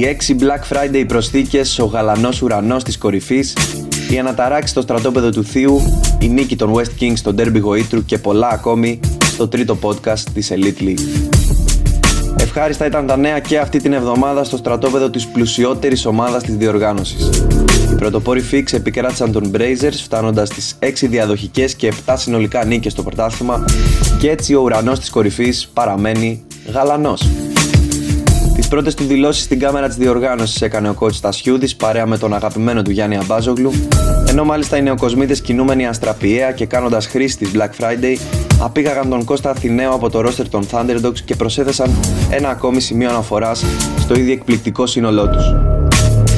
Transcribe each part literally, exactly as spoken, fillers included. οι έξι Black Friday προσθήκες, ο γαλανός ουρανός της κορυφής, η αναταράξη στο στρατόπεδο του Θείου, η νίκη των West Kings στον ντέρμπι Γοήτρου και πολλά ακόμη στο τρίτο podcast της Elite League. Ευχάριστα ήταν τα νέα και αυτή την εβδομάδα στο στρατόπεδο της πλουσιότερης ομάδας της διοργάνωσης. Οι πρωτοπόροι Φίξ επικράτησαν τον Blazers φτάνοντας στις έξι διαδοχικές και επτά συνολικά νίκες στο πρωτάθλημα και έτσι ο ουρανός της κορυφής παραμένει γαλανός. Τις πρώτες του δηλώσεις στην κάμερα της διοργάνωσης έκανε ο coach Τασιούδης παρέα με τον αγαπημένο του Γιάννη Αμπάζογλου, ενώ μάλιστα οι νεοκοσμίτες κινούμενοι αστραπιαία και κάνοντας χρήση της Black Friday απήγαγαν τον Κώστα Αθηναίο από το roster των Thunderdogs και προσέθεσαν ένα ακόμη σημείο αναφοράς στο ήδη εκπληκτικό σύνολό τους.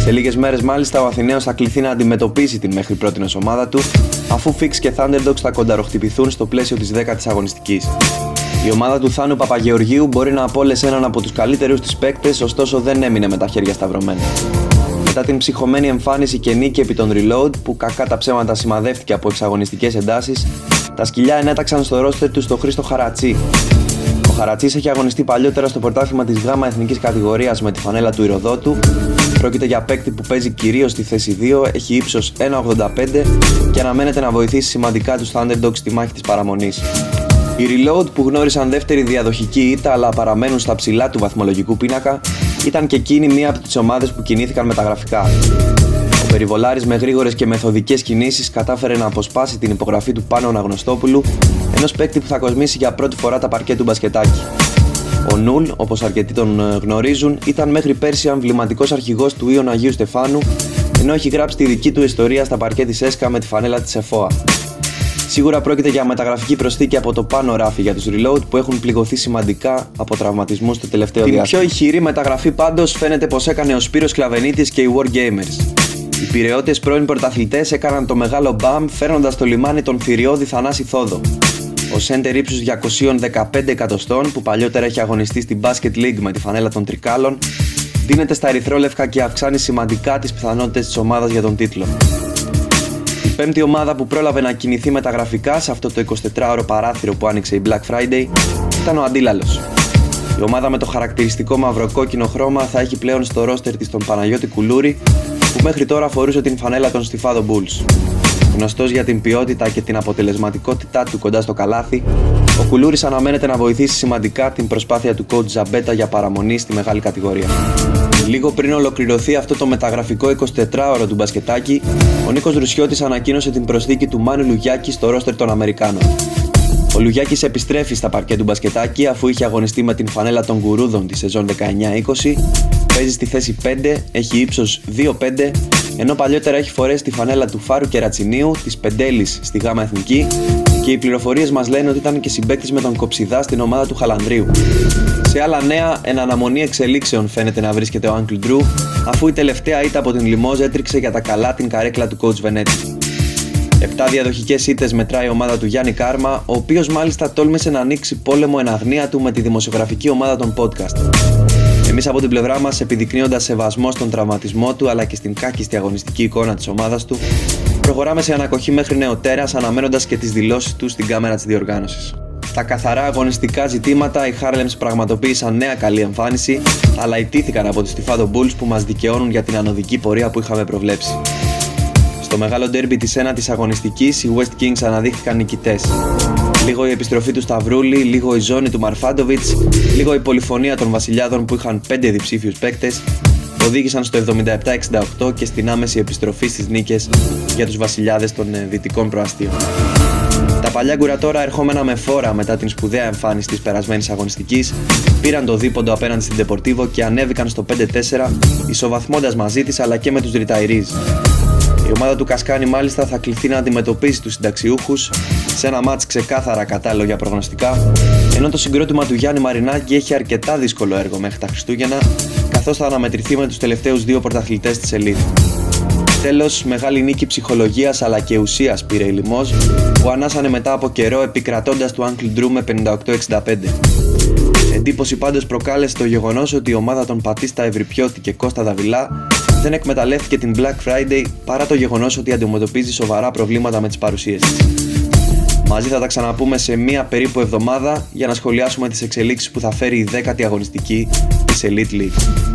Σε λίγες μέρες μάλιστα ο Αθηναίος θα κληθεί να αντιμετωπίσει την μέχρι πρότινος ομάδα του, αφού Fix και Thunderdogs θα κονταροχτυπηθούν στο πλαίσιο της δέκατης αγωνιστικής. Η ομάδα του Θάνου Παπαγεωργίου μπορεί να απόλεσε έναν από τους καλύτερους της παίκτες, ωστόσο δεν έμεινε με τα χέρια σταυρωμένα. Μετά την ψυχωμένη εμφάνιση και νίκη επί των Reload, που κακά τα ψέματα σημαδεύτηκε από εξαγωνιστικές εντάσεις, τα σκυλιά ενέταξαν στο ρόστερ του στον Χρήστο Χαρατσή. Ο Χαρατσής έχει αγωνιστεί παλιότερα στο πρωτάθλημα της Γ' Εθνικής Κατηγορίας με τη φανέλα του Ηροδότου. Πρόκειται για παίκτη που παίζει κυρίως στη θέση δύο, έχει ύψος ένα ογδόντα πέντε και αναμένεται να βοηθήσει σημαντικά τους Thunderdogs στη μάχη της παραμονής. Οι Reload, που γνώρισαν δεύτερη διαδοχική ήττα αλλά παραμένουν στα ψηλά του βαθμολογικού πίνακα, ήταν και εκείνη μία από τις ομάδες που κινήθηκαν μεταγραφικά. Ο Περιβολάρης με γρήγορες και μεθοδικές κινήσεις κατάφερε να αποσπάσει την υπογραφή του Πάνωνα Γνωστόπουλου, ενός παίκτη που θα κοσμήσει για πρώτη φορά τα παρκέ του μπασκετάκι. Ο Νουλ, όπως αρκετοί τον γνωρίζουν, ήταν μέχρι πέρσι αμβληματικός αρχηγός του Ίωνα Αγίου Στεφάνου, ενώ έχει γράψει τη δική του ιστορία στα παρκέ της ΕΣΚΑ με τη φανέλα της ΕΦΟΑ. Σίγουρα πρόκειται για μεταγραφική προσθήκη από το πάνω ράφι για τους Reload που έχουν πληγωθεί σημαντικά από τραυματισμούς το τελευταίο διάστημα. Την πιο ηχηρή μεταγραφή πάντως φαίνεται πως έκανε ο Σπύρος Κλαβενίτης και οι Wargamers. Οι πειραιώτες πρώην πρωταθλητές έκαναν το μεγάλο μπαμ φέρνοντας στο λιμάνι τον θηριώδη Θανάση Θόδο. Ο σέντερ ύψους διακόσια δεκαπέντε εκατοστών, που παλιότερα έχει αγωνιστεί στην Basket League με τη φανέλα των Τρικάλων, δίνεται στα ερυθρόλευκα και αυξάνει σημαντικά τις πιθανότητες της ομάδας για τον τίτλο. Η πέμπτη ομάδα που πρόλαβε να κινηθεί μεταγραφικά σε αυτό το εικοσιτετράωρο παράθυρο που άνοιξε η Black Friday ήταν ο Αντίλαλος. Η ομάδα με το χαρακτηριστικό μαυροκόκκινο χρώμα θα έχει πλέον στο ρόστερ της τον Παναγιώτη Κουλούρη, που μέχρι τώρα φορούσε την φανέλα των Στιφάδο Bulls. Γνωστός για την ποιότητα και την αποτελεσματικότητά του κοντά στο καλάθι, ο Κουλούρης αναμένεται να βοηθήσει σημαντικά την προσπάθεια του Coach Zabetta για παραμονή στη μεγάλη κατηγορία. Λίγο πριν ολοκληρωθεί αυτό το μεταγραφικό εικοσιτετράωρο του μπασκετάκι, ο Νίκος Ρουσιώτης ανακοίνωσε την προσθήκη του Μάνου Λουγιάκη στο ρόστερ των Αμερικάνων. Ο Λουγιάκης επιστρέφει στα παρκέ του μπασκετάκι αφού είχε αγωνιστεί με την φανέλα των Γκουρούδων τη σεζόν δεκαεννιά είκοσι, παίζει στη θέση πέντε, έχει ύψος δύο πέντε, ενώ παλιότερα έχει φορέσει τη φανέλα του Φάρου Κερατσινίου, της Πεντέλης στη Γ' Εθνική και οι πληροφορίες μας λένε ότι ήταν και συμπαίκτης με τον Κοψιδά στην ομάδα του Χαλανδρίου. Σε άλλα νέα, εν αναμονή εξελίξεων φαίνεται να βρίσκεται ο Uncle Drew, αφού η τελευταία ήττα από την Λιμόζ έτριξε για τα καλά την καρέκλα του coach Βενέτη. Επτά διαδοχικές ήττες μετράει η ομάδα του Γιάννη Κάρμα, ο οποίος μάλιστα τόλμησε να ανοίξει πόλεμο εν αγνία του με τη δημοσιογραφική ομάδα των podcast. Εμείς από την πλευρά μας, επιδεικνύοντας σεβασμό στον τραυματισμό του αλλά και στην κάκιστη αγωνιστική εικόνα της ομάδας του, προχωράμε σε ανακοχή μέχρι νεοτέρας, αναμένοντας και τις δηλώσεις του στην κάμερα της διοργάνωσης. Στα καθαρά αγωνιστικά ζητήματα, οι Harlems πραγματοποίησαν νέα καλή εμφάνιση, αλλά ιτήθηκαν από τους Στιφάδο Bulls που μας δικαιώνουν για την ανωδική πορεία που είχαμε προβλέψει. Στο μεγάλο ντέρμπι της ένατης αγωνιστικής, οι West Kings αναδείχθηκαν νικητές. Λίγο η επιστροφή του Σταυρούλη, λίγο η ζώνη του Μαρφάντοβιτς, λίγο η πολυφωνία των βασιλιάδων που είχαν πέντε διψήφιους παίκτες, οδήγησαν στο εβδομήντα επτά εξήντα οκτώ και στην άμεση επιστροφή στις νίκες για τους βασιλιάδες των δυτικών προαστίων. Τα παλιά γκουρα τώρα, ερχόμενα με φόρα μετά την σπουδαία εμφάνιση της περασμένης αγωνιστικής, πήραν το δίποντο απέναντι στην Ντεπορτίβο και ανέβηκαν στο πέντε τέσσερα, ισοβαθμώντας μαζί της αλλά και με τους Ριταϊρείς. Η ομάδα του Κασκάνη μάλιστα θα κληθεί να αντιμετωπίσει τους συνταξιούχους σε ένα μάτς ξεκάθαρα κατάλληλο για προγνωστικά, ενώ το συγκρότημα του Γιάννη Μαρινάκη έχει αρκετά δύσκολο έργο μέχρι τα Χριστούγεννα, καθώς θα αναμετρηθεί με τους τελευταίους δύο πρωταθλητές της Elite. Τέλος, μεγάλη νίκη ψυχολογίας αλλά και ουσίας πήρε η Λιμόζ, που ανάσανε μετά από καιρό επικρατώντας του Uncle Drew με πενήντα οκτώ εξήντα πέντε. Εντύπωση πάντως προκάλεσε το γεγονός ότι η ομάδα των Πατίστα Ευρυπιώτη και Κώστα Δαβιλά δεν εκμεταλλεύτηκε την Black Friday παρά το γεγονός ότι αντιμετωπίζει σοβαρά προβλήματα με τις παρουσίες της. Μαζί θα τα ξαναπούμε σε μία περίπου εβδομάδα για να σχολιάσουμε τις εξελίξεις που θα φέρει η δέκατη αγωνιστική της Elite League.